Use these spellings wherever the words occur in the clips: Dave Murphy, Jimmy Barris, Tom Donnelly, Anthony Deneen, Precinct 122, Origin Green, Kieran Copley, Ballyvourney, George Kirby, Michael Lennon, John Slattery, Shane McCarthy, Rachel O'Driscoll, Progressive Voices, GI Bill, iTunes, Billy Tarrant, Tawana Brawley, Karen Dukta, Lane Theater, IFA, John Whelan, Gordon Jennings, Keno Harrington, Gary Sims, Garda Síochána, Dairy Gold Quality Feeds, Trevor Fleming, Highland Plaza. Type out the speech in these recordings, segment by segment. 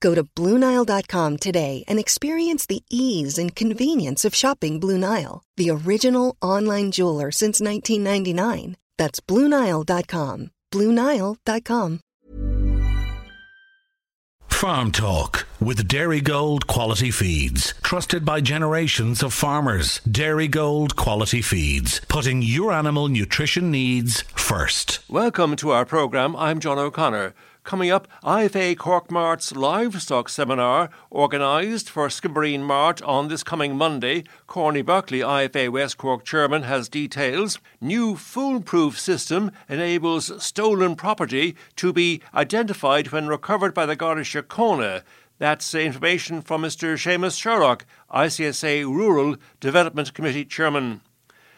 Go to BlueNile.com today and experience the ease and convenience of shopping Blue Nile, the original online jeweler since 1999. That's BlueNile.com. BlueNile.com. Farm Talk with Dairy Gold Quality Feeds. Trusted by generations of farmers. Dairy Gold Quality Feeds. Putting your animal nutrition needs first. Welcome to our programme. I'm John O'Connor. Coming up, IFA Cork Mart's livestock seminar, organised for Skibbereen Mart on this coming Monday. Corney Buckley, IFA West Cork chairman, has details. New foolproof system enables stolen property to be identified when recovered by the Garda Síochána. That's the information from Mr. Seamus Sherlock, ICSA Rural Development Committee chairman.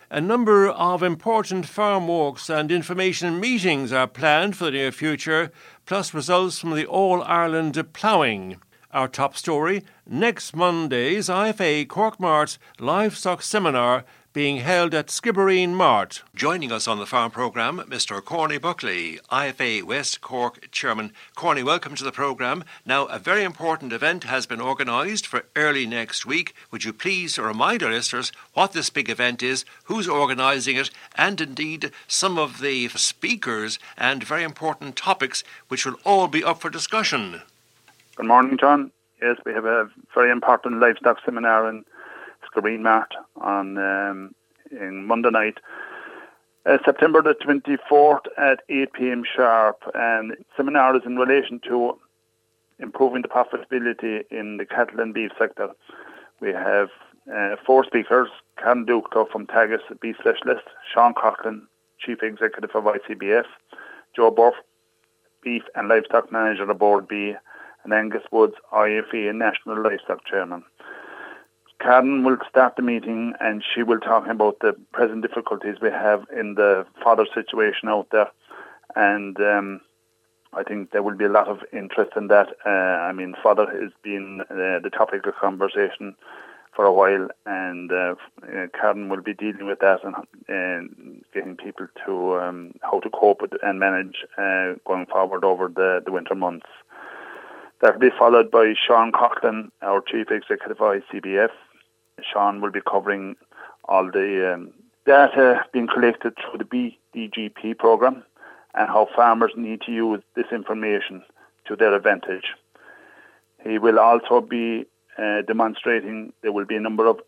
A number of important farm walks and information meetings are planned for the near future, plus results from the All-Ireland ploughing. Our top story, next Monday's IFA Cork Mart's Livestock Seminar being held at Skibbereen Mart. Joining us on the farm programme, Mr. Corney Buckley, IFA West Cork chairman. Corney, welcome to the programme. Now, a very important event has been organised for early next week. Would you please remind our listeners what this big event is, who's organising it, and indeed some of the speakers and very important topics which will all be up for discussion? Good morning, John. Yes, we have a very important livestock seminar in Skibbereen Mart on in Monday night, September the 24th at 8 p.m. sharp. And the seminar is in relation to improving the profitability in the cattle and beef sector. We have four speakers: Karen Dukta from Tagus, a beef specialist; Sean Coughlin, Chief Executive of ICBF; Joe Burke, Beef and Livestock Manager of Bord Bia; and Angus Woods, IFA and National Livestock Chairman. Karen will start the meeting and she will talk about the present difficulties we have in the fodder situation out there. And I think there will be a lot of interest in that. Fodder has been the topic of conversation for a while, and Karen will be dealing with that and getting people to how to cope with and manage going forward over the winter months. That will be followed by Sean Coughlin, our Chief Executive of ICBF. Sean will be covering all the data being collected through the BDGP programme and how farmers need to use this information to their advantage. He will also be demonstrating. There will be a number of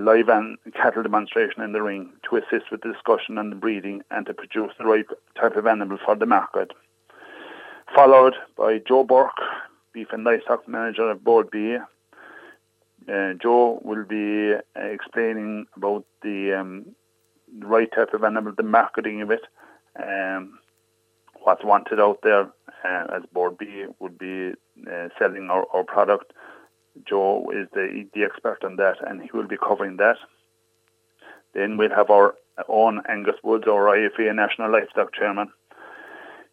live and cattle demonstration in the ring to assist with the discussion on the breeding and to produce the right type of animal for the market. Followed by Joe Burke, Beef and Livestock Manager of Bord Bia. Joe will be explaining about the right type of animal, the marketing of it, what's wanted out there, as Bord Bia would be selling our product. Joe is the expert on that, and he will be covering that. Then we'll have our own Angus Woods, our IFA National Livestock Chairman.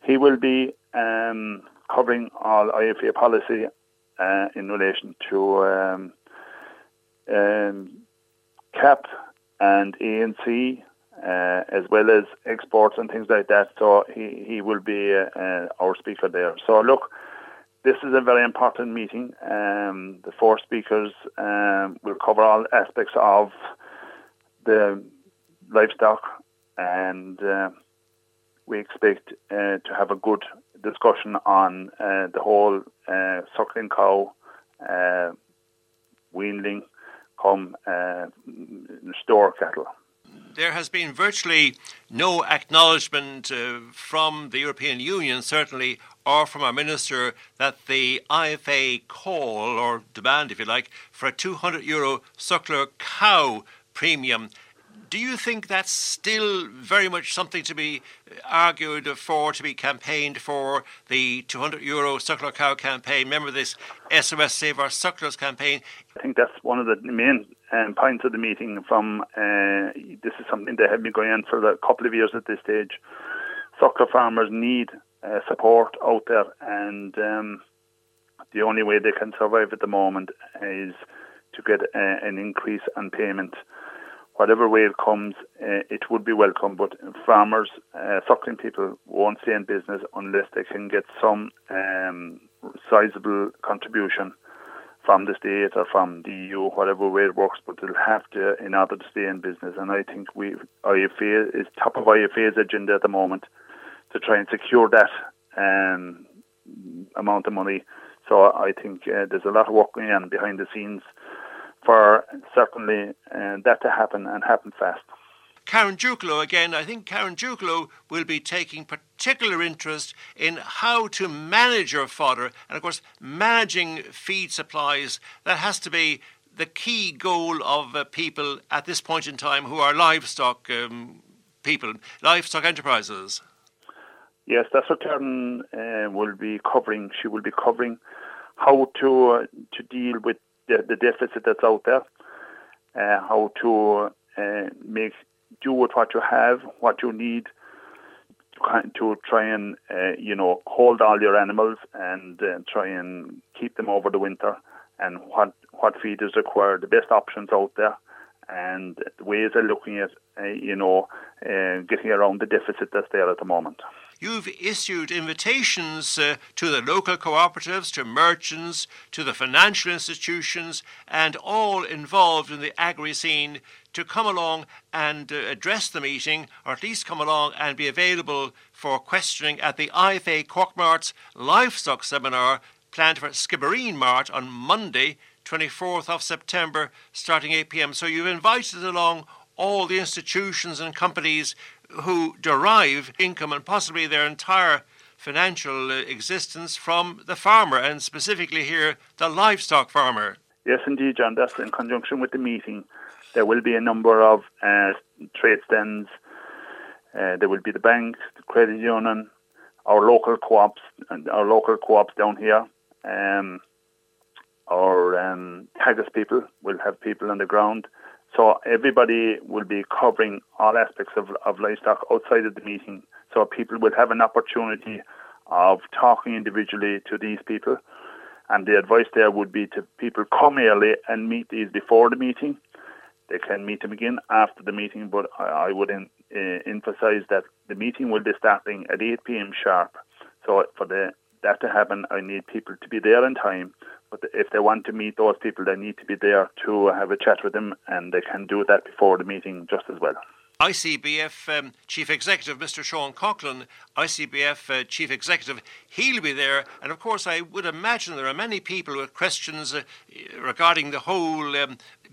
He will be covering all IFA policy in relation to CAP and ANC, as well as exports and things like that. So he will be our speaker there. So look, this is a very important meeting. The four speakers will cover all aspects of the livestock, and we expect to have a good discussion on the whole suckling cow, weanling, come store cattle. there has been virtually no acknowledgement from the European Union, certainly, or from our minister, that the IFA call, or demand, if you like, for a €200 suckler cow premium. Do you think that's still very much something to be argued for, to be campaigned for, the €200 suckler cow campaign? Remember this SOS Save Our Sucklers campaign? I think that's one of the main points of the meeting. This is something that had been going on for a couple of years at this stage. Suckler farmers need support out there, and the only way they can survive at the moment is to get an increase in payment. Whatever way it comes, it would be welcome, but farmers, suckling people won't stay in business unless they can get some sizable contribution from the state or from the EU, whatever way it works, but they'll have to in order to stay in business. And I think IFA is top of IFA's agenda at the moment to try and secure that amount of money. So I think there's a lot of work going on behind the scenes for certainly that to happen, and happen fast. Karen Dukta again. I think Karen Dukta will be taking particular interest in how to manage your fodder. And of course, managing feed supplies, that has to be the key goal of people at this point in time who are livestock people, livestock enterprises. Yes, that's what Karen will be covering. She will be covering how to deal with the deficit that's out there, how to make do with what you have, what you need, to try and hold all your animals and try and keep them over the winter, and what feed is required, the best options out there, and ways of looking at getting around the deficit that's there at the moment. You've issued invitations to the local cooperatives, to merchants, to the financial institutions, and all involved in the agri-scene to come along and address the meeting, or at least come along and be available for questioning at the IFA Cork Mart's livestock seminar planned for Skibbereen Mart on Monday, 24th of September, starting 8 p.m. So you've invited along all the institutions and companies who derive income and possibly their entire financial existence from the farmer, and specifically here, the livestock farmer. Yes, indeed, John. That's in conjunction with the meeting. There will be a number of trade stands. There will be the banks, the credit union, our local co-ops down here. Our haggis people will have people on the ground. So everybody will be covering all aspects of livestock outside of the meeting. So people will have an opportunity of talking individually to these people. And the advice there would be to people come early and meet these before the meeting. They can meet them again after the meeting, but I would emphasise that the meeting will be starting at 8 p.m. sharp. So for that to happen, I need people to be there in time. But if they want to meet those people, they need to be there to have a chat with them, and they can do that before the meeting just as well. ICBF Chief Executive, Mr. Sean Coughlin, ICBF Chief Executive, he'll be there. And of course, I would imagine there are many people with questions regarding the whole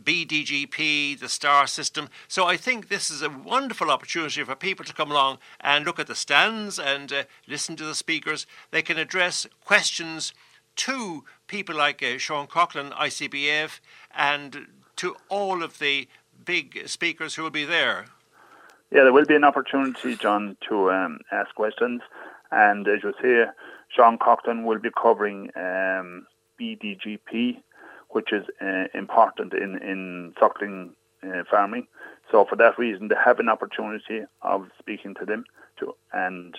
BDGP, the STAR system. So I think this is a wonderful opportunity for people to come along and look at the stands and listen to the speakers. They can address questions to people like Sean Coughlin, ICBF, and to all of the big speakers who will be there. Yeah, there will be an opportunity, John, to ask questions. And as you say, Sean Coughlin will be covering BDGP, which is important in suckling farming. So for that reason, they have an opportunity of speaking to them and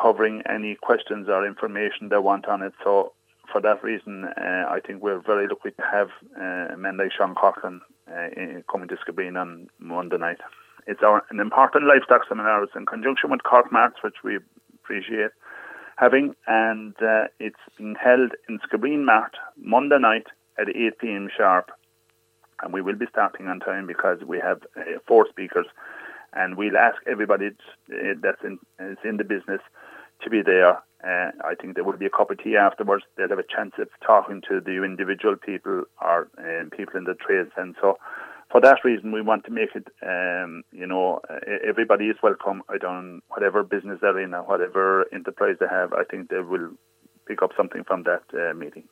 covering any questions or information they want on it. So for that reason, I think we're very lucky to have a man like Sean Coughlin coming to Skibbereen on Monday night. It's an important livestock seminar. It's in conjunction with Cork Mart, which we appreciate having, and it's being held in Skibbereen Mart Monday night at 8 p.m. sharp. And we will be starting on time because we have 4 speakers, and we'll ask everybody that's in the business to be there. I think there will be a cup of tea afterwards. They'll have a chance of talking to the individual people or people in the trades. And so for that reason, we want to make it, everybody is welcome. I don't, whatever business they're in or whatever enterprise they have, I think they will pick up something from that meeting.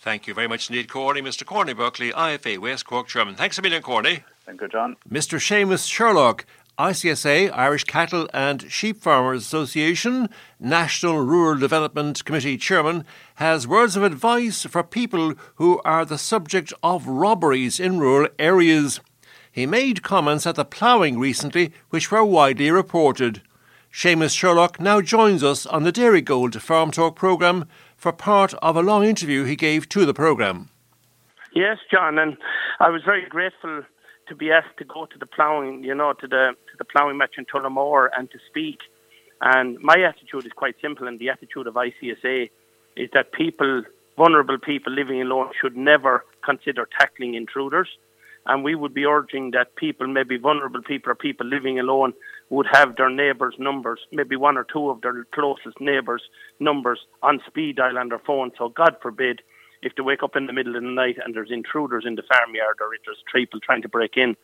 Thank you very much indeed, Corney. Mr. Corney Buckley, IFA West Cork Chairman. Thanks a million, Corney. Thank you, John. Mr. Seamus Sherlock, ICSA, Irish Cattle and Sheep Farmers Association, National Rural Development Committee Chairman, has words of advice for people who are the subject of robberies in rural areas. He made comments at the ploughing recently, which were widely reported. Seamus Sherlock now joins us on the Dairy Gold Farm Talk programme for part of a long interview he gave to the programme. Yes, John, and I was very grateful to be asked to go to the ploughing, to the ploughing match in Tullamore and to speak. And my attitude is quite simple, and the attitude of ICSA is that people, vulnerable people living alone, should never consider tackling intruders. And we would be urging that people, maybe vulnerable people or people living alone, would have their neighbours' numbers, maybe one or two of their closest neighbours' numbers on speed dial on their phone. So God forbid, if they wake up in the middle of the night and there's intruders in the farmyard or if there's people trying to break in,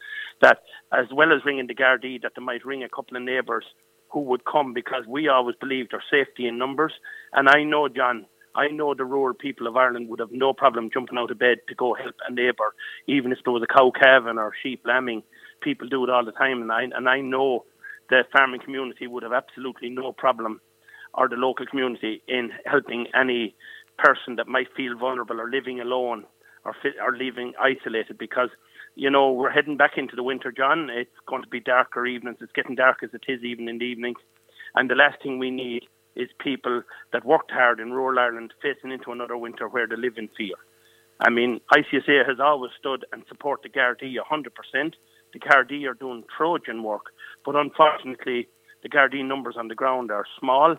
that as well as ringing the Gardaí, that they might ring a couple of neighbours who would come, because we always believe there's safety in numbers. And I know, John, I know the rural people of Ireland would have no problem jumping out of bed to go help a neighbour, even if there was a cow calving or sheep lambing. People do it all the time, and I know the farming community would have absolutely no problem, or the local community, in helping any person that might feel vulnerable or living alone or living isolated, because, we're heading back into the winter, John. It's going to be darker evenings. It's getting dark as it is even in the evenings. And the last thing we need is people that worked hard in rural Ireland facing into another winter where they live in fear. I mean, ICSA has always stood and support the Gardaí 100%. The Gardaí are doing Trojan work, but unfortunately the Gardaí numbers on the ground are small,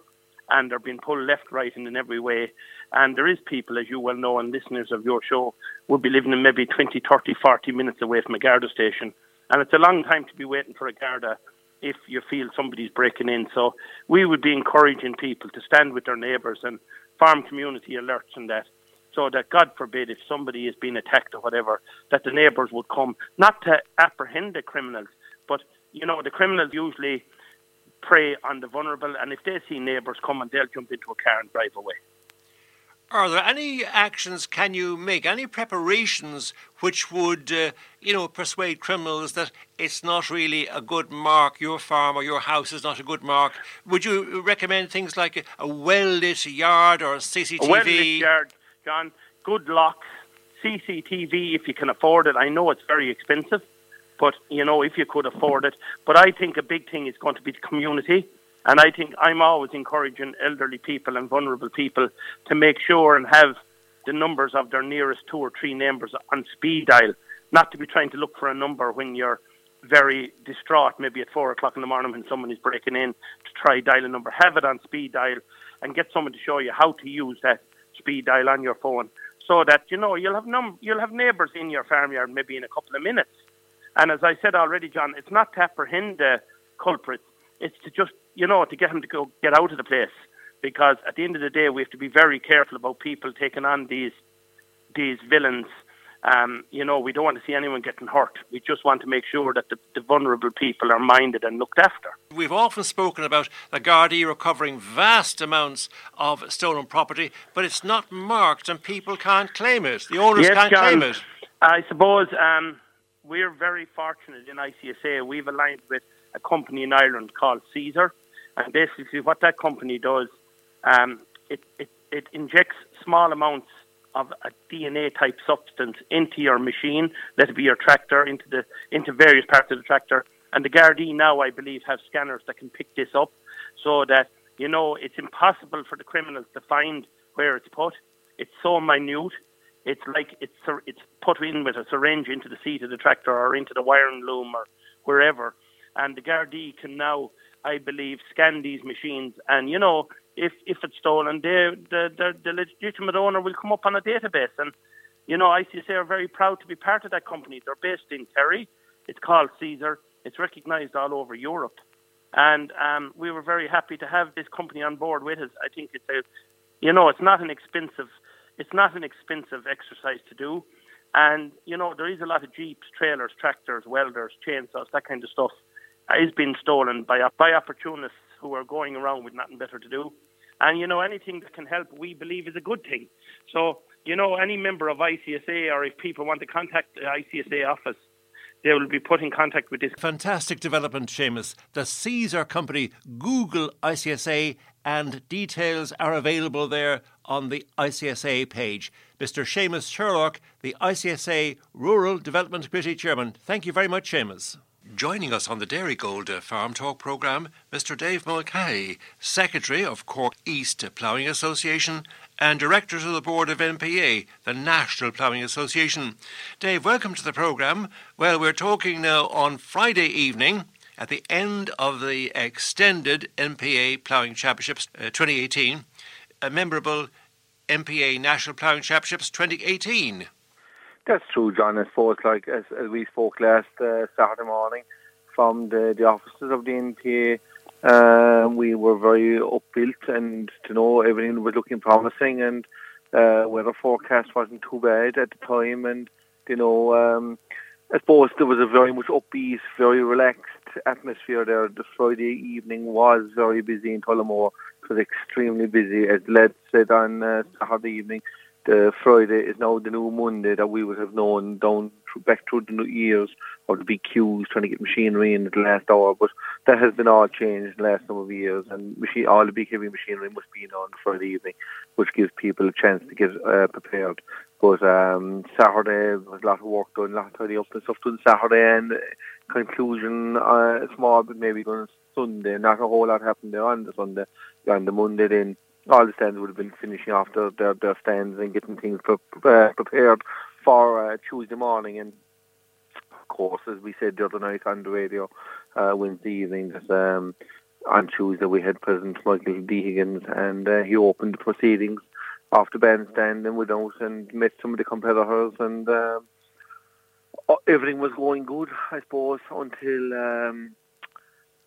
and they're being pulled left, right and in every way. And there is people, as you well know, and listeners of your show, will be living in maybe 20, 30, 40 minutes away from a Garda station. And it's a long time to be waiting for a Garda if you feel somebody's breaking in. So we would be encouraging people to stand with their neighbours and farm community alerts and that, so that, God forbid, if somebody is being attacked or whatever, that the neighbours would come, not to apprehend the criminals, but, the criminals usually prey on the vulnerable, and if they see neighbours coming, they'll jump into a car and drive away. Are there any actions can you make, any preparations which would, persuade criminals that it's not really a good mark, your farm or your house is not a good mark? Would you recommend things like a well-lit yard or a CCTV? A well-lit yard, John, good luck. CCTV, if you can afford it. I know it's very expensive, but, if you could afford it. But I think a big thing is going to be the community. And I think I'm always encouraging elderly people and vulnerable people to make sure and have the numbers of their nearest two or three neighbours on speed dial, not to be trying to look for a number when you're very distraught, maybe at 4 o'clock in the morning when someone is breaking in, to try dial a number. Have it on speed dial and get someone to show you how to use that speed dial on your phone, so that, you'll have neighbours in your farmyard maybe in a couple of minutes. And as I said already, John, it's not to apprehend the culprits. It's to just, to get them to go get out of the place. Because at the end of the day, we have to be very careful about people taking on these villains. We don't want to see anyone getting hurt. We just want to make sure that the vulnerable people are minded and looked after. We've often spoken about the Gardaí recovering vast amounts of stolen property, but it's not marked and people can't claim it. The owners can't claim it. I suppose... we're very fortunate in ICSA. We've aligned with a company in Ireland called Caesar. And basically what that company does, it injects small amounts of a DNA-type substance into your machine, let it be your tractor, into various parts of the tractor. And the Gardaí now, I believe, have scanners that can pick this up, so that, it's impossible for the criminals to find where it's put. It's so minute. It's like it's put in with a syringe into the seat of the tractor or into the wiring loom or wherever. And the Gardaí can now, I believe, scan these machines. And, if it's stolen, the legitimate owner will come up on a database. And, ICSA are very proud to be part of that company. They're based in Kerry. It's called Caesar. It's recognised all over Europe. And we were very happy to have this company on board with us. I think it's not an expensive exercise to do, And, you know, there is a lot of jeeps, trailers, tractors, welders, chainsaws, that kind of stuff is being stolen by opportunists who are going around with nothing better to do. And, you know, anything that can help, we believe, is a good thing. So, you know, any member of ICSA, or if people want to contact the ICSA office, they will be put in contact with this. Fantastic development, Seamus. The Caesar company, Google ICSA, and details are available there on the ICSA page. Mr. Seamus Sherlock, the ICSA Rural Development Committee Chairman. Thank you very much, Seamus. Joining us on the Dairy Gold Farm Talk programme, Mr. Dave Mulcahy, Secretary of Cork East Ploughing Association and Director to the Board of NPA, the National Ploughing Association. Dave, welcome to the programme. Well, we're talking now on Friday evening at the end of the extended NPA Ploughing Championships 2018, a memorable NPA National Ploughing Championships 2018. That's true, John. I suppose, like, as we spoke last Saturday morning from the offices of the NPA, we were very upbeat and to know everything was looking promising, and weather forecast wasn't too bad at the time. And, you know, I suppose there was a very much upbeat, very relaxed atmosphere there. The Friday evening was very busy in Tullamore. It was extremely busy, as Led said on Saturday evening. The Friday is now the new Monday that we would have known down through, back through the new years, or the big queues trying to get machinery in at the last hour. But that has been all changed in the last number of years, and all the big heavy machinery must be in on Friday evening, which gives people a chance to get prepared. But Saturday, there was a lot of work done, a lot of tidy up and stuff done Saturday, and conclusion small, but maybe on Sunday. Not a whole lot happened there on the Sunday. On the Monday then, all the stands would have been finishing off their stands and getting things prepared for Tuesday morning. And, of course, as we said the other night on the radio, Wednesday evening, on Tuesday we had President Michael D. Higgins, and he opened the proceedings off the bandstand and went out and met some of the competitors, and everything was going good, I suppose, until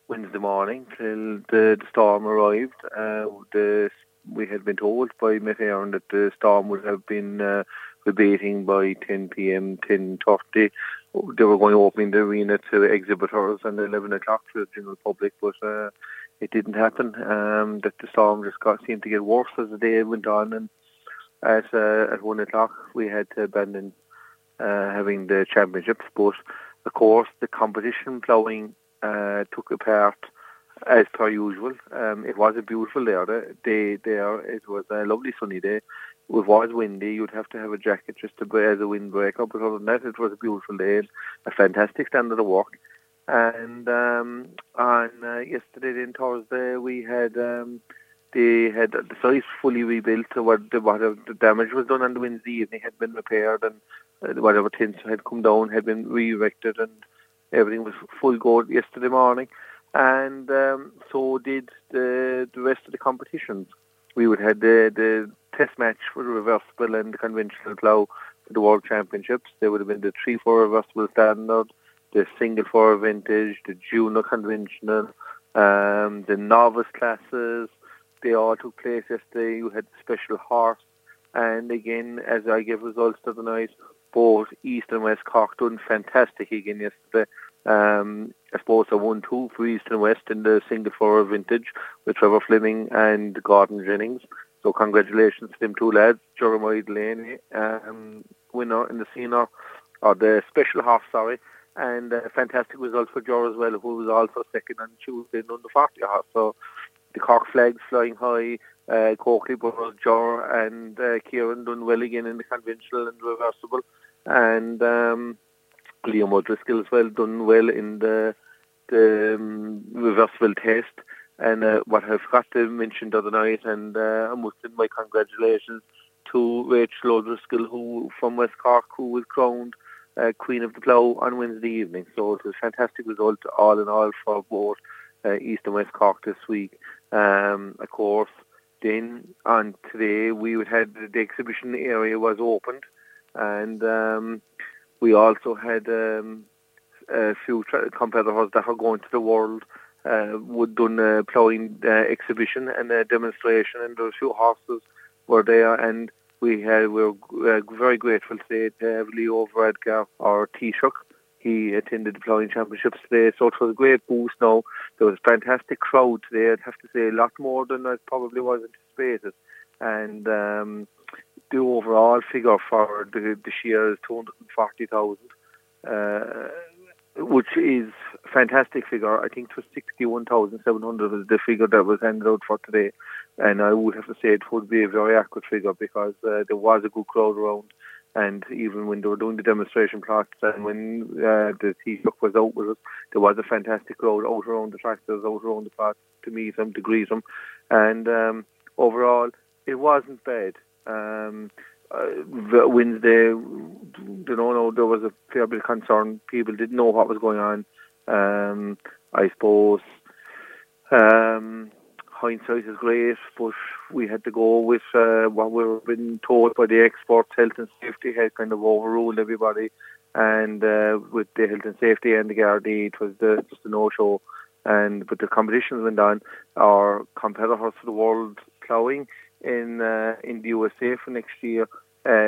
Wednesday morning, till the storm arrived. We had been told by Meteoran that the storm would have been abating by 10 p.m, 10:30. They were going to open the arena to exhibitors and 11 o'clock to the general public, but it didn't happen. That the storm just seemed to get worse as the day went on, and at 1 o'clock we had to abandon having the championships. But of course the competition ploughing took apart as per usual. It was a beautiful day there. It was a lovely sunny day. It was windy. You'd have to have a jacket just to bear the windbreaker, but other than that, it was a beautiful day, a fantastic standard of work. And on yesterday, then Thursday, they had the size fully rebuilt. So whatever the damage was done on the Wednesday evening had been repaired, and whatever tents had come down had been re-erected, and everything was full go yesterday morning. And so did the rest of the competitions. We would have the test match for the reversible and the conventional plough for the World Championships. There would have been the 3-4 reversible standard, the single 4 vintage, the junior conventional, the novice classes. They all took place yesterday. You had the special horse. And again, as I gave results the other night, both East and West Cork done fantastic again yesterday. I suppose a 1-2 for East and West in the single 4 vintage with Trevor Fleming and Gordon Jennings. So congratulations to them two lads. Jeremiah Delaney, winner in the senior, or the special half, sorry. And a fantastic result for Joe as well, who was also second on Tuesday in under 40 half. So the Cork flags flying high. Coakley, Bord Bia and Kieran done well again in the conventional and reversible. And Liam O'Driscoll as well, done well in the reversible test. And what I forgot to mention the other night, and I must send my congratulations to Rachel O'Driscoll, who from West Cork, who was crowned Queen of the Plough on Wednesday evening. So it was a fantastic result all in all for both East and West Cork this week. Of course, then on today we had the exhibition area was opened, and we also had a few competitors that are going to the world would done a ploughing exhibition and a demonstration, and those few horses were there, and We're very grateful today to have Leo Varadkar, our Taoiseach. He attended the Ploughing Championships today, so it was a great boost now. There was a fantastic crowd today, I'd have to say, a lot more than I probably was anticipated. And the overall figure for this year is 240,000, which is a fantastic figure. I think it was 61,700 was the figure that was handed out for today. And I would have to say it would be a very accurate figure because there was a good crowd around. And even when they were doing the demonstration plots and when the Taoiseach was out with us, there was a fantastic crowd out around the tractors, out around the plots to meet them, to greet them. And overall, it wasn't bad. Wednesday, there was a fair bit of concern. People didn't know what was going on. I suppose hindsight is great, but we had to go with what we were being told by the experts. Health and safety had kind of overruled everybody, and with the health and safety and the Gardaí, it was just a no-show. But the competitions went on. Our competitors for the world ploughing in the USA for next year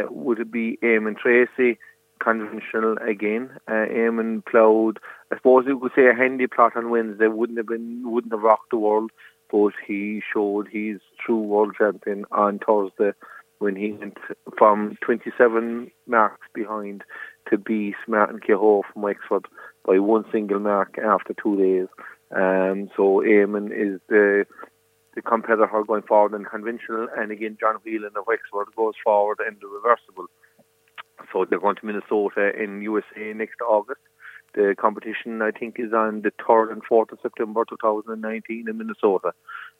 would be Eamon Tracy, conventional again. Eamon ploughed, I suppose you could say, a handy plot on Wednesday. Wouldn't have rocked the world. But he showed he's true world champion on Thursday when he went from 27 marks behind to beat Martin Kehoe from Wexford by one single mark after 2 days. So Eamon is the competitor going forward in conventional, and again John Whelan of Wexford goes forward in the reversible. So they're going to Minnesota in USA next August. The competition, I think, is on the 3rd and 4th of September 2019 in Minnesota.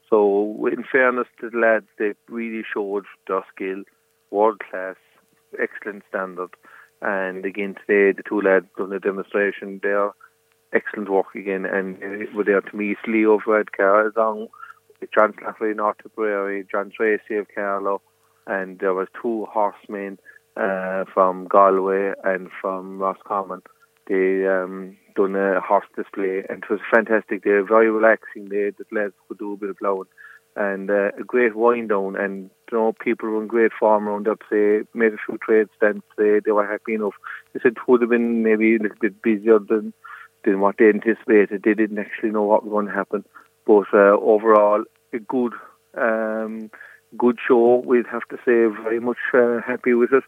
So, in fairness to the lads, they really showed their skill, world-class, excellent standard. And again, today, the two lads done a demonstration. Their excellent work again. And we're there to meet Leo Varadkar, along with John Slattery, North Tipperary, John Tracy of Carlow. And there was two horsemen from Galway and from Roscommon. They done a horse display, and it was fantastic. They were very relaxing. The lads could do a bit of blowing, and a great wind down. And you know, people were in great form around up. They made a few trade stands. They were happy enough. They said it would have been maybe a little bit busier than what they anticipated. They didn't actually know what was going to happen, but overall, a good show. We'd have to say very much happy with it.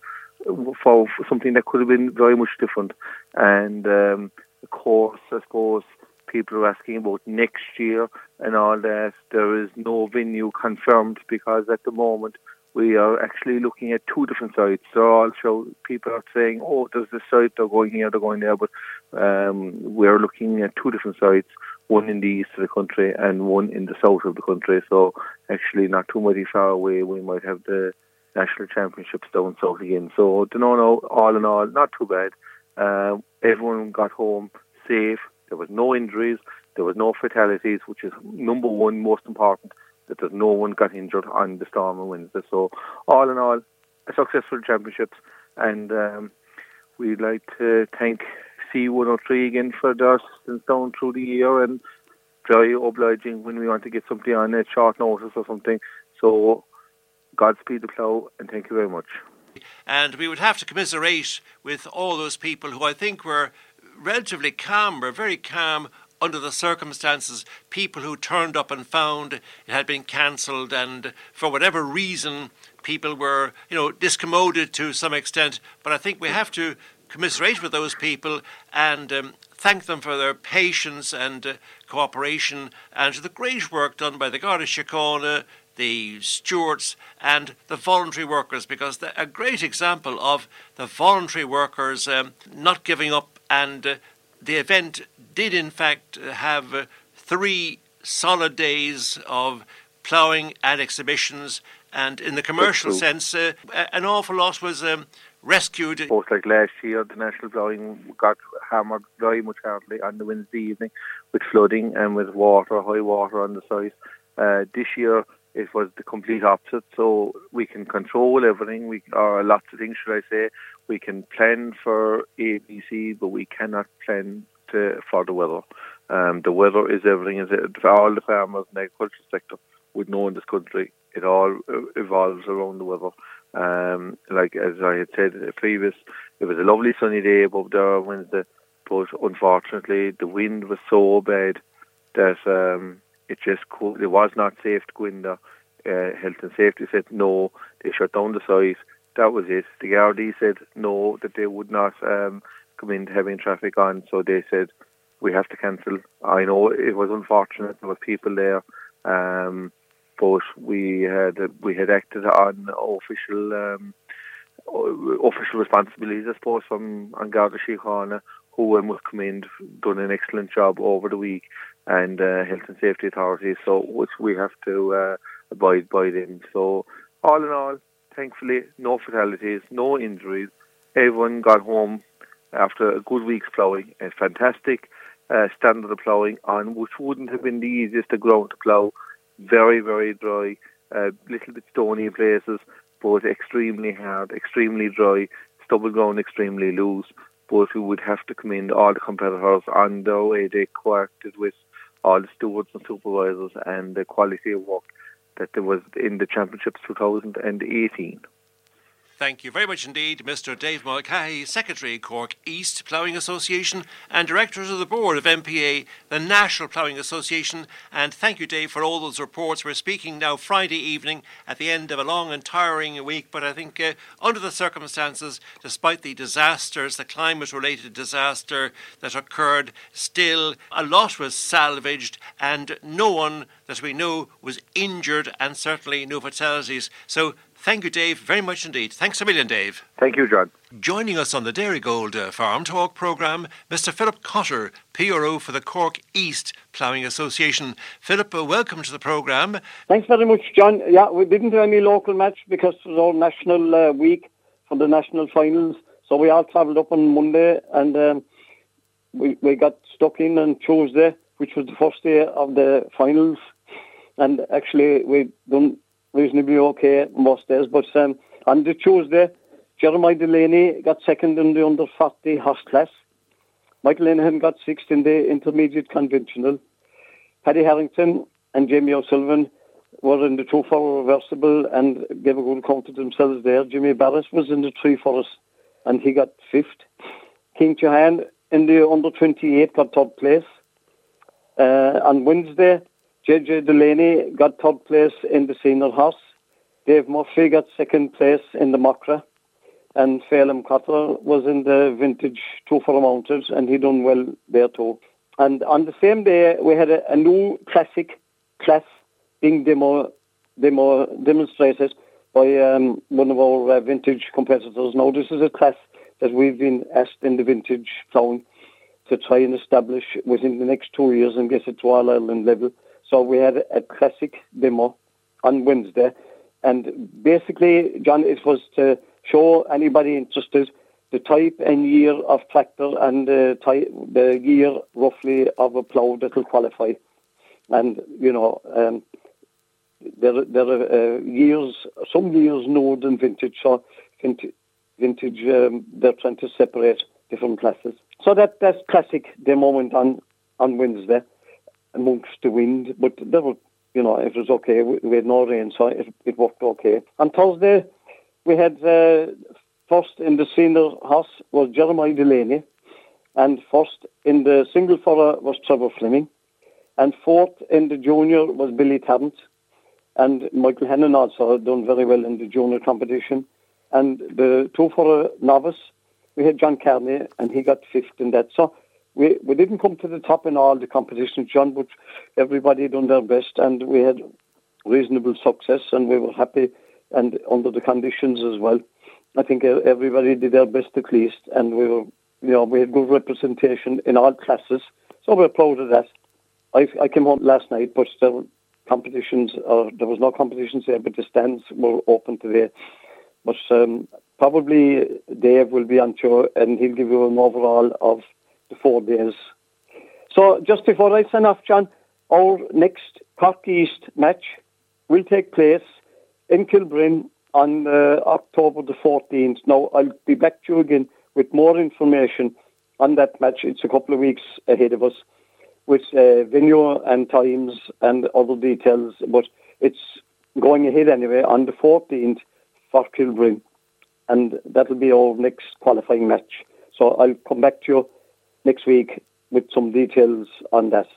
For something that could have been very much different. And of course, I suppose people are asking about next year and all that. There is no venue confirmed because at the moment we are actually looking at two different sites. So also people are saying, oh, there's this site, they're going here, they're going there, but we're looking at two different sites, one in the east of the country and one in the south of the country. So actually not too much far away, we might have the National Championships down south again. So, all in all, not too bad. Everyone got home safe. There was no injuries. There was no fatalities, which is number one, most important, that there's no one got injured on the storm on Wednesday. So, all in all, a successful championships. And we'd like to thank C103 again for their assistance down through the year, and very obliging when we want to get something on at short notice or something. So, Godspeed the plough, and thank you very much. And we would have to commiserate with all those people who I think were relatively calm, were very calm under the circumstances. People who turned up and found it had been cancelled, and for whatever reason, people were, discommoded to some extent. But I think we have to commiserate with those people and thank them for their patience and cooperation, and the great work done by the Garda Síochána, the stewards and the voluntary workers, because they're a great example of the voluntary workers not giving up. And the event did in fact have 3 solid days of ploughing and exhibitions, and in the commercial sense an awful lot was rescued. Of course, like last year, the national ploughing got hammered very much hardly on the Wednesday evening with flooding and with high water on the site. This year it was the complete opposite. So we can control everything, or lots of things, should I say. We can plan for A, B, C, but we cannot plan for the weather. The weather is everything. For all the farmers and the agricultural sector would know in this country, it all evolves around the weather. Like as I had said previous, it was a lovely sunny day above there on Wednesday, but unfortunately the wind was so bad that it just could, it was not safe to go in there. Health and safety said no, they shut down the site. That was it. The Gardaí said no, that they would not come in having traffic on, so they said we have to cancel. I know it was unfortunate, there were people there, but we had acted on official responsibilities, I suppose, from An Garda Síochána, who must come in, done an excellent job over the week, and health and safety authorities, so which we have to abide by them. So all in all, thankfully, no fatalities, no injuries. Everyone got home after a good week's ploughing. A fantastic standard of ploughing on, which wouldn't have been the easiest ground to plough. Very, very dry, a little bit stony in places, but extremely hard, extremely dry, stubble ground extremely loose. But we would have to commend all the competitors on their way they cooperated with all the stewards and supervisors and the quality of work that there was in the Championships 2018. Thank you very much indeed, Mr. Dave Mulcahy, Secretary, Cork East Ploughing Association and Director of the Board of NPA, the National Ploughing Association. And thank you, Dave, for all those reports. We're speaking now Friday evening at the end of a long and tiring week, but I think under the circumstances, despite the disasters, the climate-related disaster that occurred, still a lot was salvaged and no one that we know was injured and certainly no fatalities. So thank you, Dave, very much indeed. Thanks a million, Dave. Thank you, John. Joining us on the Dairy Gold Farm Talk programme, Mr. Philip Cotter, PRO for the Cork East Ploughing Association. Philip, welcome to the programme. Thanks very much, John. Yeah, we didn't do any local match because it was all national week for the national finals. So we all travelled up on Monday and we got stuck in on Tuesday, which was the first day of the finals. And actually, we done reasonably okay most days, but on the Tuesday, Jeremiah Delaney got second in the under 40 horse class. Michael Lennon got sixth in the intermediate conventional. Paddy Harrington and Jamie O'Sullivan were in the 2-4 reversible and gave a good count to themselves there. Jimmy Barris was in the 3 for us and he got fifth. King Johan in the under 28 got third place. On Wednesday, JJ Delaney got third place in the senior horse. Dave Murphy got second place in the Mokra. And Philip Cotter was in the vintage 2-4 mounted and he done well there too. And on the same day, we had a new classic class being demonstrated by one of our vintage competitors. Now, this is a class that we've been asked in the vintage town to try and establish within the next 2 years and get it to All Ireland level. So we had a classic demo on Wednesday. And basically, John, it was to show anybody interested the type and year of tractor and the year, roughly, of a plough that will qualify. And, you know, there are some years newer than vintage. So vintage, they're trying to separate different classes. So that's classic demo went on Wednesday. Amongst the wind, but there were, you know, it was okay. We had no rain, so it worked okay. On Thursday, we had first in the senior horse was Jeremiah Delaney, and first in the single furrow was Trevor Fleming, and fourth in the junior was Billy Tarrant, and Michael Hannon also done very well in the junior competition. And the 2-furrow novice, we had John Kearney, and he got fifth in that. So We didn't come to the top in all the competitions, John, but everybody done their best and we had reasonable success and we were happy and under the conditions as well. I think everybody did their best at least and we were, you know, we had good representation in all classes, so we're proud of that. I came home last night, but there was no competitions there, but the stands were open today. But probably Dave will be on tour and he'll give you an overall of 4 days. So just before I sign off, John, our next Cork East match will take place in Kilbrin on October the 14th. Now, I'll be back to you again with more information on that match. It's a couple of weeks ahead of us with venue and times and other details, but it's going ahead anyway on the 14th for Kilbrin, and that'll be our next qualifying match. So I'll come back to you next week with some details on that.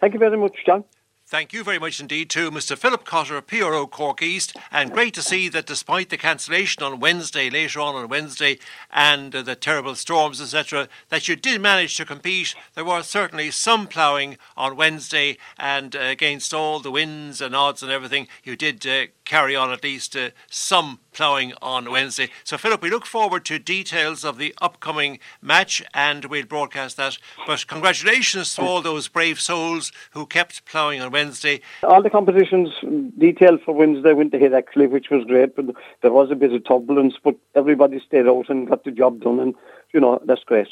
Thank you very much, John. Thank you very much indeed to Mr. Philip Cotter, PRO Cork East, and great to see that despite the cancellation on Wednesday, later on Wednesday, and the terrible storms, etc., that you did manage to compete. There was certainly some ploughing on Wednesday, and against all the winds and odds and everything, you did carry on at least some ploughing on Wednesday. So, Philip, we look forward to details of the upcoming match, and we'll broadcast that. But congratulations to all those brave souls who kept ploughing on Wednesday. All the competitions detailed for Wednesday went ahead, actually, which was great. But there was a bit of turbulence, but everybody stayed out and got the job done, and, you know, that's great.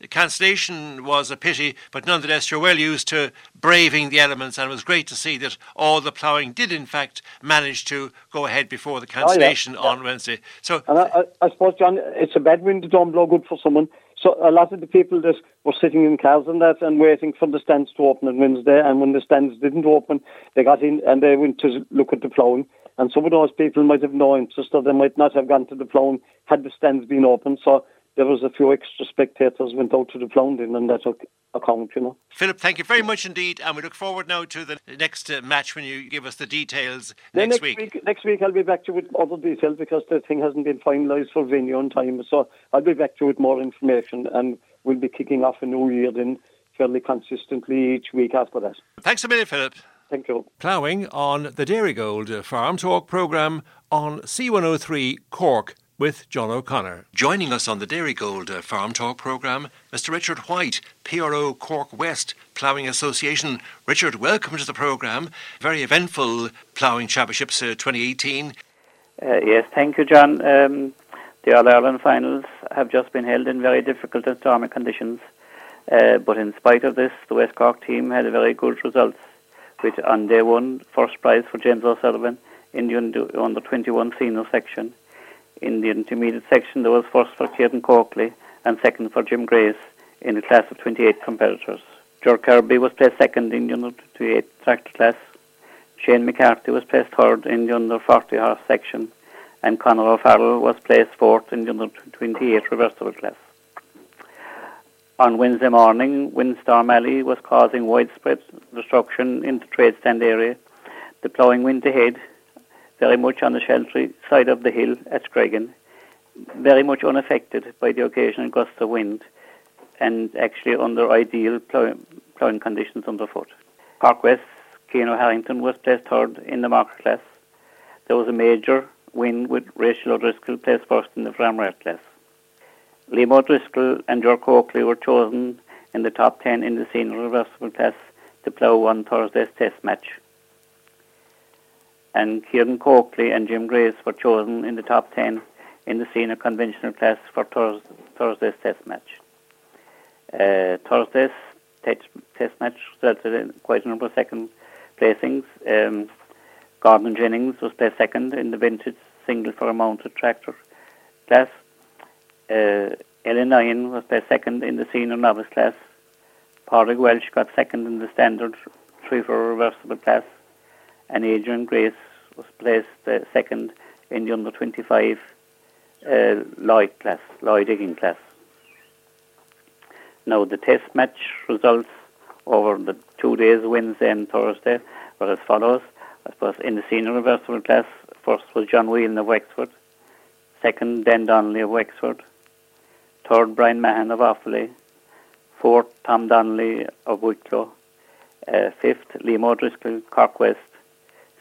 The cancellation was a pity, but nonetheless you're well used to braving the elements, and it was great to see that all the ploughing did in fact manage to go ahead before the cancellation on Wednesday. So, and I suppose, John, it's a bad wind that don't blow good for someone. So a lot of the people that were sitting in cars and that and waiting for the stands to open on Wednesday, and when the stands didn't open, they got in and they went to look at the ploughing. And some of those people might have no interest, or they might not have gone to the ploughing had the stands been open. So there was a few extra spectators went out to the ploughing and that account, you know. Philip, thank you very much indeed, and we look forward now to the next match when you give us the details next week. Next week I'll be back to you with other details, because the thing hasn't been finalised for venue on time, so I'll be back to you with more information, and we'll be kicking off a new year then fairly consistently each week after that. Thanks a minute, Philip. Thank you. Ploughing on the Dairy Gold Farm Talk programme on C103 Cork with John O'Connor. Joining us on the Dairy Gold Farm Talk programme, Mr. Richard White, PRO Cork West Ploughing Association. Richard, welcome to the programme. Very eventful Ploughing Championships 2018. Yes, thank you, John. The All-Ireland finals have just been held in very difficult and stormy conditions. But in spite of this, the West Cork team had a very good results, with on day one, first prize for James O'Sullivan in the under-21 senior section. In the intermediate section, there was first for Kieran Copley and second for Jim Grace in the class of 28 competitors. George Kirby was placed second in the under-28 tractor class. Shane McCarthy was placed third in the under-40 horse section. And Conor O'Farrell was placed fourth in the under-28 reversible class. On Wednesday morning, windstorm alley was causing widespread destruction in the trade stand area. The ploughing went ahead very much on the sheltery side of the hill at Scregan, very much unaffected by the occasional gusts of wind, and actually under ideal ploughing conditions underfoot. Cork West, Keno Harrington was placed third in the marker class. There was a major win with Rachel O'Driscoll placed first in the Framrate class. Liam O'Driscoll and Joe Coakley were chosen in the top 10 in the senior reversible class to plough on Thursday's test match. And Kieran Copley and Jim Grace were chosen in the top 10 in the senior conventional class for Thursday's test match. Thursday's test match resulted in quite a number of second placings. Gordon Jennings was placed second in the vintage single for a mounted tractor class. Ellen Ryan was placed second in the senior novice class. Padraig Welsh got second in the standard 3-4 reversible class. And Adrian Grace was placed second in the under-25 Lloyd digging class. Now, the test match results over the 2 days, Wednesday and Thursday, were as follows. I suppose in the senior reversible class, first was John Whelan of Wexford, second, Dan Donnelly of Wexford, third, Brian Mahan of Offaly, fourth, Tom Donnelly of Wicklow, fifth, Liam O'Driscoll, Cork West,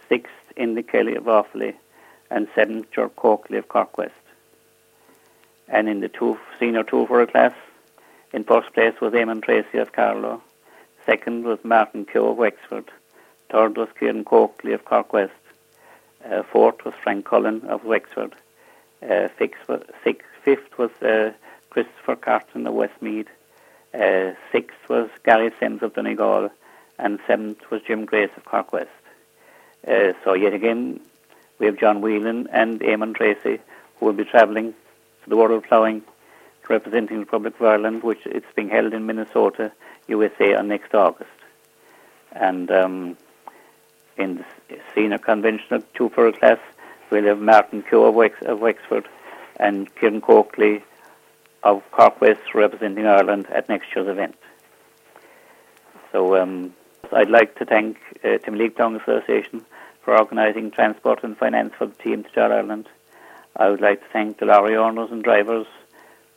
sixth, Indy Kelly of Offaly, and seventh, George Coakley of Cork West. And in the senior 2-4 class, in first place was Eamon Tracy of Carlow, second was Martin Kehoe of Wexford, third was Kieran Coakley of Cork West, fourth was Frank Cullen of Wexford, fifth was Christopher Carton of Westmead, sixth was Gary Sims of Donegal, and seventh was Jim Grace of Cork West. So yet again, we have John Whelan and Eamon Tracy, who will be travelling to the World of Ploughing, representing the Republic of Ireland, which it's being held in Minnesota, USA, on next August. And in the senior conventional 2-4 class, We'll have Martin Kehoe of Wexford and Kieran Copley of Cork West representing Ireland at next year's event. So I'd like to thank Tim League Town Association for organising transport and finance for the team to Dall Ireland. I would like to thank the lorry owners and drivers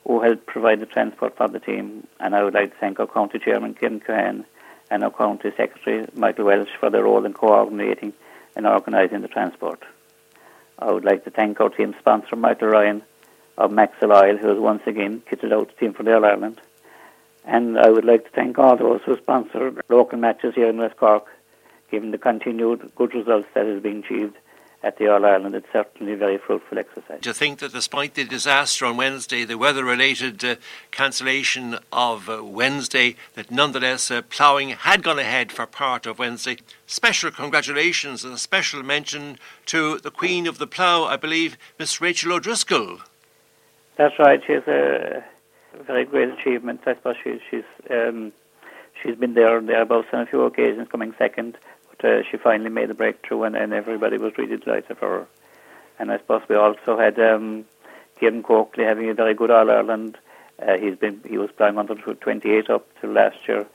who helped provide the transport for the team, and I would like to thank our County Chairman, Kieran Cohen, and our County Secretary, Michael Welsh, for their role in coordinating and organising the transport. I would like to thank our team sponsor, Michael Ryan of Maxwell Oil, who has once again kitted out the team for Dall Ireland. And I would like to thank all those who sponsor local matches here in West Cork, given the continued good results that is being achieved at the All-Ireland. It's certainly a very fruitful exercise. Do you think that despite the disaster on Wednesday, the weather-related cancellation of Wednesday, that nonetheless ploughing had gone ahead for part of Wednesday? Special congratulations and a special mention to the Queen of the Plough, I believe, Miss Rachel O'Driscoll. That's right. She's a very great achievement. I suppose she's been there and thereabouts on a few occasions, coming second. She finally made a breakthrough and everybody was really delighted for her. And I suppose we also had Kieran Coakley having a very good All-Ireland. He was ploughing under 28 up to last year.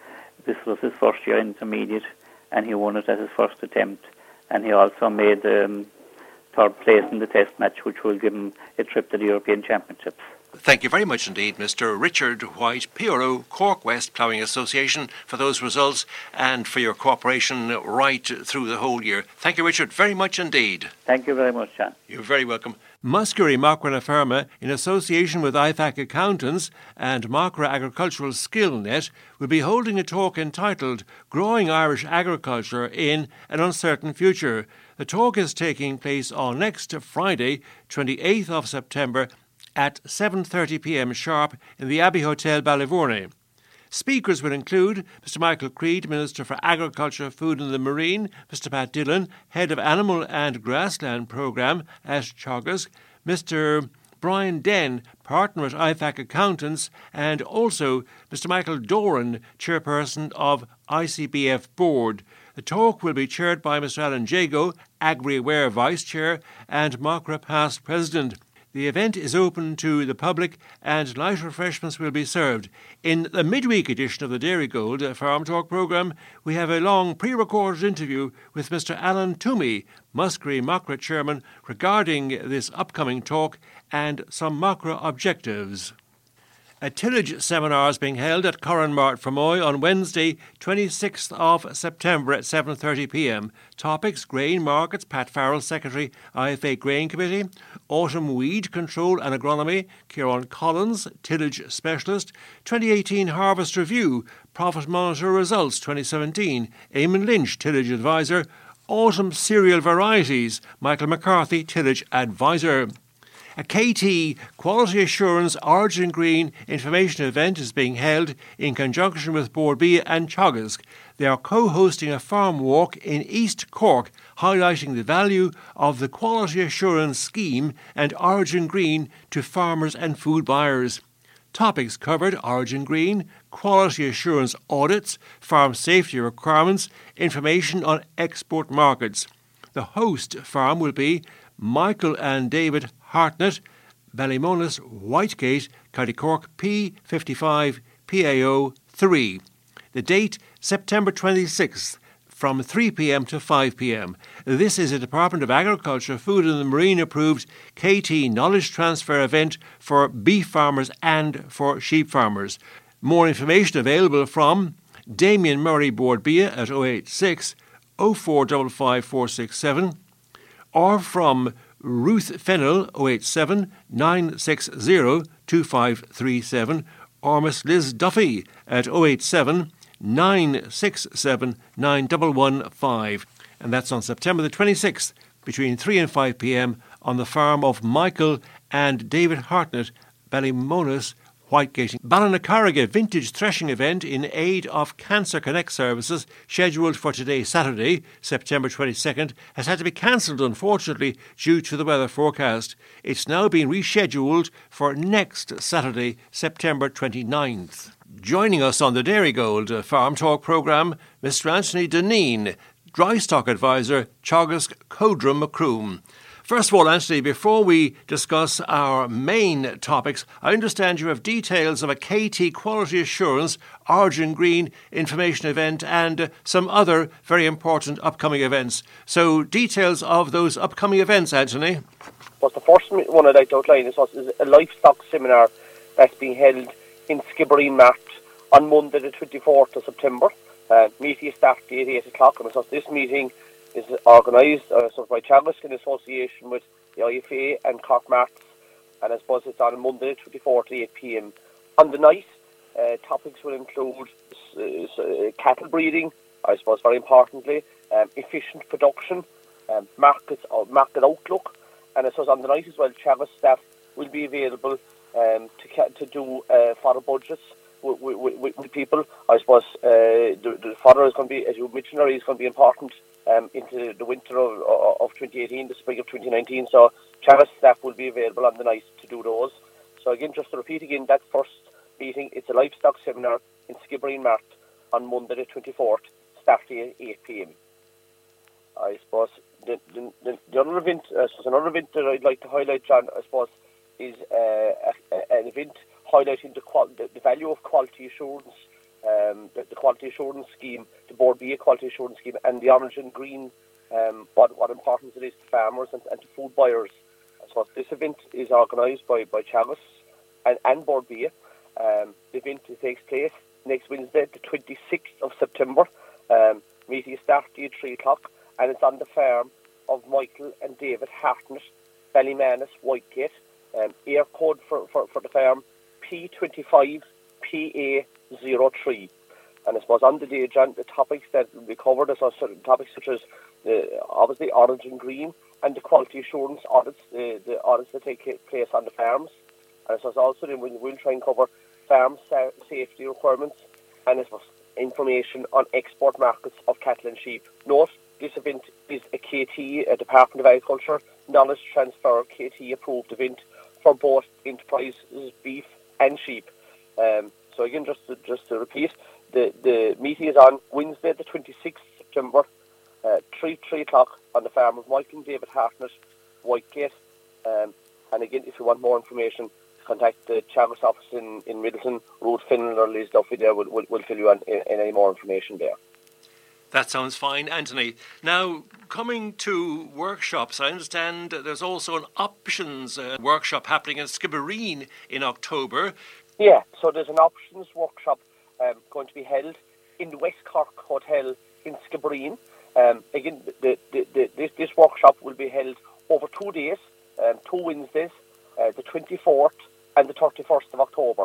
This was his first year intermediate and he won it at his first attempt. And he also made third place in the test match, which will give him a trip to the European Championships. Thank you very much indeed, Mr. Richard White, PRO, Cork West Ploughing Association, for those results and for your cooperation right through the whole year. Thank you, Richard, very much indeed. Thank you very much, John. You're very welcome. Muskerry Macra Firma, in association with IFAC Accountants and Macra Agricultural Skill Net, will be holding a talk entitled Growing Irish Agriculture in an Uncertain Future. The talk is taking place on next Friday, 28th of September, at 7:30pm sharp in the Abbey Hotel, Ballyvourney. Speakers will include Mr. Michael Creed, Minister for Agriculture, Food and the Marine, Mr. Pat Dillon, Head of Animal and Grassland Programme at Chagos, Mr. Brian Den, Partner at IFAC Accountants, and also Mr. Michael Doran, Chairperson of ICBF Board. The talk will be chaired by Mr. Alan Jago, AgriAware Vice Chair and Macra Past President. The event is open to the public and light refreshments will be served. In the midweek edition of the Dairy Gold Farm Talk programme, we have a long pre-recorded interview with Mr. Alan Toomey, Muskerry Macra Chairman, regarding this upcoming talk and some Macra objectives. A tillage seminar is being held at Corranmart Fermoy on Wednesday, 26th of September at 7:30pm. Topics: grain markets, Pat Farrell, Secretary, IFA Grain Committee; autumn weed control and agronomy, Kieran Collins, tillage specialist; 2018 harvest review, profit monitor results 2017, Eamon Lynch, tillage advisor; autumn cereal varieties, Michael McCarthy, tillage advisor. A KT Quality Assurance Origin Green information event is being held in conjunction with Bord Bia and Chagos. They are co-hosting a farm walk in East Cork, highlighting the value of the Quality Assurance Scheme and Origin Green to farmers and food buyers. Topics covered: Origin Green, quality assurance audits, farm safety requirements, information on export markets. The host farm will be Michael and David Hartnett, Ballymonus, Whitegate, County Cork, P55 PAO 3. The date, September 26th, from 3pm to 5pm. This is a Department of Agriculture, Food and the Marine approved KT Knowledge Transfer event for beef farmers and for sheep farmers. More information available from Damien Murray, Bord Bia, at 086 0455 467 or from Ruth Fennell, 087 960 2537, or Miss Liz Duffy at 087 967 9115. And that's on September the 26th, between 3 and 5 p.m. on the farm of Michael and David Hartnett, Ballymonus, Whitegate. Ballinacarriga Vintage Threshing Event in aid of Cancer Connect services, scheduled for today, Saturday, September 22nd, has had to be cancelled, unfortunately, due to the weather forecast. It's now been rescheduled for next Saturday, September 29th. Joining us on the Dairy Gold Farm Talk programme, Mr. Anthony Deneen, Dry Stock Advisor, Chagos Codrum Macroom. First of all, Anthony, before we discuss our main topics, I understand you have details of a KT Quality Assurance Origin Green information event and some other very important upcoming events. So details of those upcoming events, Anthony. Well, the first one I'd like to outline is a livestock seminar that's being held in Skibbereen Mart on Monday the 24th of September. Meeting starts at 8 o'clock, and this meeting is organised by Chagos in association with the IFA and Cork Mart, and I suppose it's on Monday 24 to 8pm. On the night, topics will include cattle breeding, I suppose very importantly, efficient production, market outlook, and I suppose on the night as well, Chagos staff will be available to do fodder budgets with people. I suppose the fodder is going to be, as you mentioned, is going to be important into the winter of 2018, the spring of 2019. So Chagos staff will be available on the night to do those. So again, just to repeat again, that first meeting, it's a livestock seminar in Skibbereen Mart on Monday the 24th, starting at 8pm. I suppose the other event, another event that I'd like to highlight, John, I suppose, is an event highlighting the value of quality assurance, the quality assurance scheme, the Bord Bia quality assurance scheme, and the Origin Green, what importance it is to farmers and to food buyers. So this event is organised by Chagos and Bord Bia. The event takes place next Wednesday, the 26th of September. Meeting starts at 3 o'clock, and it's on the farm of Michael and David Hartnett, Ballymanus, Whitegate. Air code for the farm P25PA03, and I suppose on the day, John, the topics that will be covered are certain topics such as obviously Origin Green and the quality assurance audits, the audits that take place on the farms, and so also then we'll try and cover farm safety requirements and I suppose information on export markets of cattle and sheep. Note, this event is a KT, a Department of Agriculture Knowledge Transfer KT approved event for both enterprises, beef and sheep. So again, just to repeat, the meeting is on Wednesday the 26th September, 3 o'clock on the farm of Michael and David Hartnett, Whitegate. And again, if you want more information, contact the Chagos office in Middleton, Road Finland or Liz Duffy there, will fill you on in any more information there. That sounds fine, Anthony. Now, coming to workshops, I understand there's also an options workshop happening in Skibbereen in October. Yeah, so there's an options workshop going to be held in the West Cork Hotel in Skibbereen. Again, this workshop will be held over 2 days, 2 Wednesdays, the 24th and the 31st of October.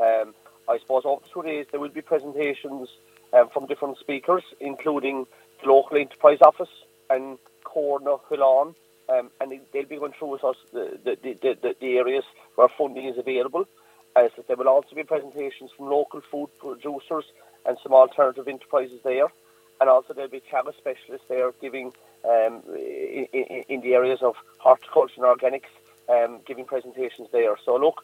I suppose over 2 days there will be presentations from different speakers, including the local enterprise office and Corney Buckley, and they'll be going through with us the areas where funding is available. So there will also be presentations from local food producers and some alternative enterprises there, and also there'll be Chagos specialists there giving in the areas of horticulture and organics, giving presentations there. So look,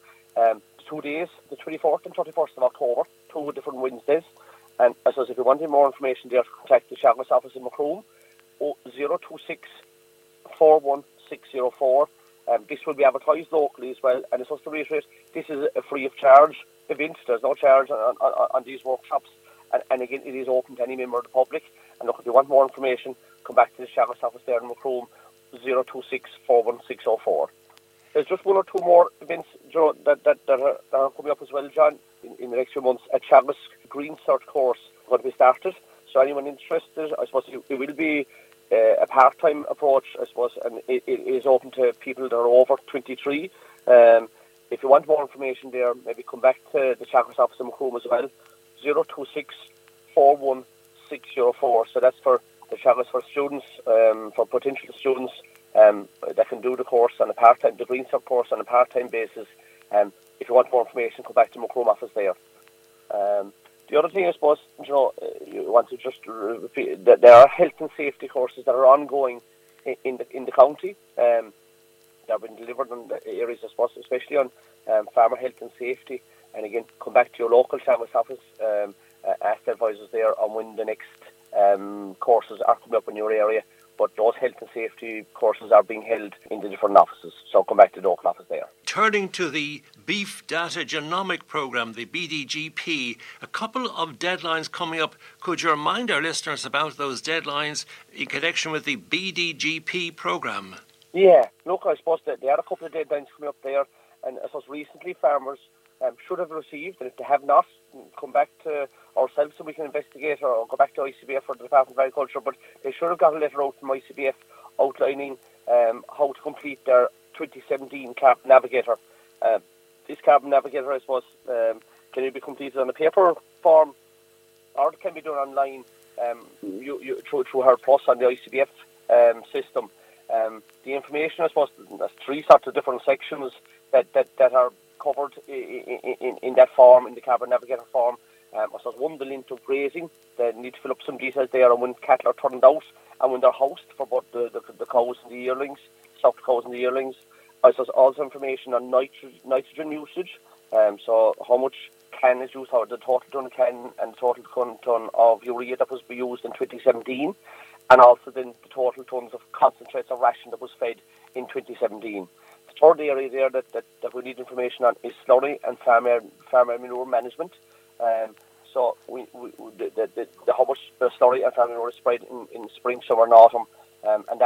2 days, the 24th and 31st of October, 2 different Wednesdays. And I suppose if you want any more information there, contact the Chagos office in Macroom, 026 41604. This will be advertised locally as well. And it's also to reiterate, this is a free of charge event. There's no charge on these workshops. And again, it is open to any member of the public. And look, if you want more information, come back to the Chagos office there in Macroom, 026 41604. There's just 1 or 2 more events that are coming up as well, John, in the next few months. A Chagos Green Cert course is going to be started. So anyone interested, I suppose it will be a part-time approach, I suppose, and it is open to people that are over 23. If you want more information there, maybe come back to the Chagos office in Macroom as well, 026 41604. So that's for the Chagos for students, for potential students, that can do the course on a part-time, the Green Cert course on a part-time basis. If you want more information, go back to Macroom office there. The other thing, I suppose, you want to just repeat that there are health and safety courses that are ongoing in the county. They've been delivered in the areas, I suppose, especially on farmer health and safety. And again, come back to your local Chagos office, ask the advisors there on when the next courses are coming up in your area. but those health and safety courses are being held in the different offices. So come back to the Oakland office there. Turning to the Beef Data Genomic Programme, the BDGP, a couple of deadlines coming up. Could you remind our listeners about those deadlines in connection with the BDGP programme? Yeah, look, I suppose that there are a couple of deadlines coming up there, and I suppose recently farmers should have received, and if they have not, come back to ourselves and we can investigate, or go back to ICBF or the Department of Agriculture, but they should have got a letter out from ICBF outlining how to complete their 2017 Carbon Navigator. This Carbon Navigator, I suppose, can be completed on a paper form, or it can be done online through her plus on the ICBF system. The information, I suppose, there's three sorts of different sections that are covered in that form, in the Carbon Navigator form. I suppose one, the link to grazing. They need to fill up some details there on when cattle are turned out and when they're housed for both the cows and the yearlings, soft cows and the yearlings. I suppose also information on nitrogen usage, so how much can is used, how the total ton can and the total ton of urea that was used in 2017, and also then the total tons of concentrates or ration that was fed in 2017. Third area there that we need information on is slurry and farm air manure management. So we how much slurry and farm manure is sprayed in spring, summer and autumn. And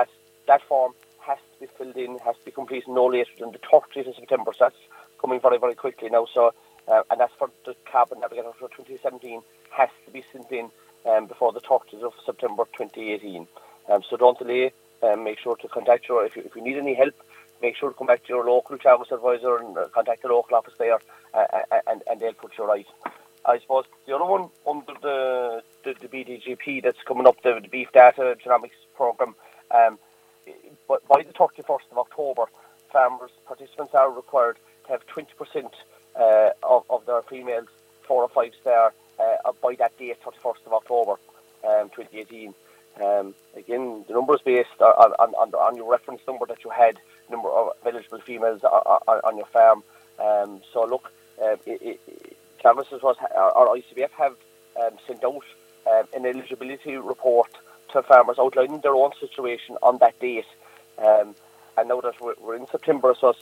that form has to be filled in, has to be completed no later than the 30th of September. So that's coming very, very quickly now. So and that's for the Carbon Navigator for 2017 has to be sent in before the 30th of September 2018. So don't delay. Make sure to contact you if you need any help. Make sure to come back to your local Taoist advisor and contact the local office there, and they'll put you right. I suppose the other one under the BDGP that's coming up, the Beef Data Genomics Programme, but by the 31st of October, farmers, participants are required to have 20% of their females 4 or 5 star by that date, 31st of October 2018. Again, the number is based on your reference number that you had, number of eligible females on your farm. So look, Taoiseach or ICBF have sent out an eligibility report to farmers outlining their own situation on that date. And now that we're in September, so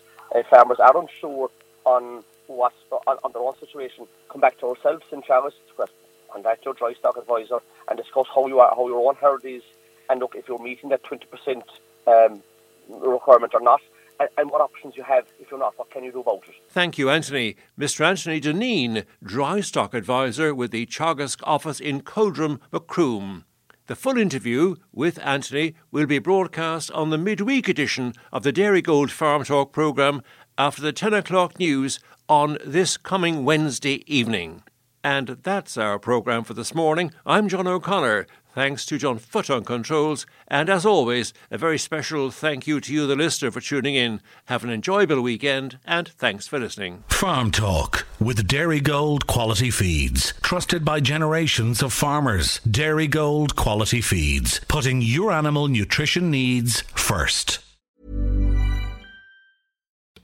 farmers are unsure on their own situation, come back to ourselves in Taoiseach, contact your dry stock advisor and discuss how your own herd is, and look if you're meeting that 20% requirement or not, and what options you have. If you're not, what can you do about it? Thank you, Anthony. Mr. Anthony Deneen, dry stock advisor with the Teagasc office in Coldrum, Macroom. The full interview with Anthony will be broadcast on the midweek edition of the Dairy Gold Farm Talk programme after the 10 o'clock news on this coming Wednesday evening. And that's our programme for this morning. I'm John O'Connor. Thanks to John Foote on controls. And as always, a very special thank you to you, the listener, for tuning in. Have an enjoyable weekend and thanks for listening. Farm Talk with Dairy Gold Quality Feeds. Trusted by generations of farmers. Dairy Gold Quality Feeds. Putting your animal nutrition needs first.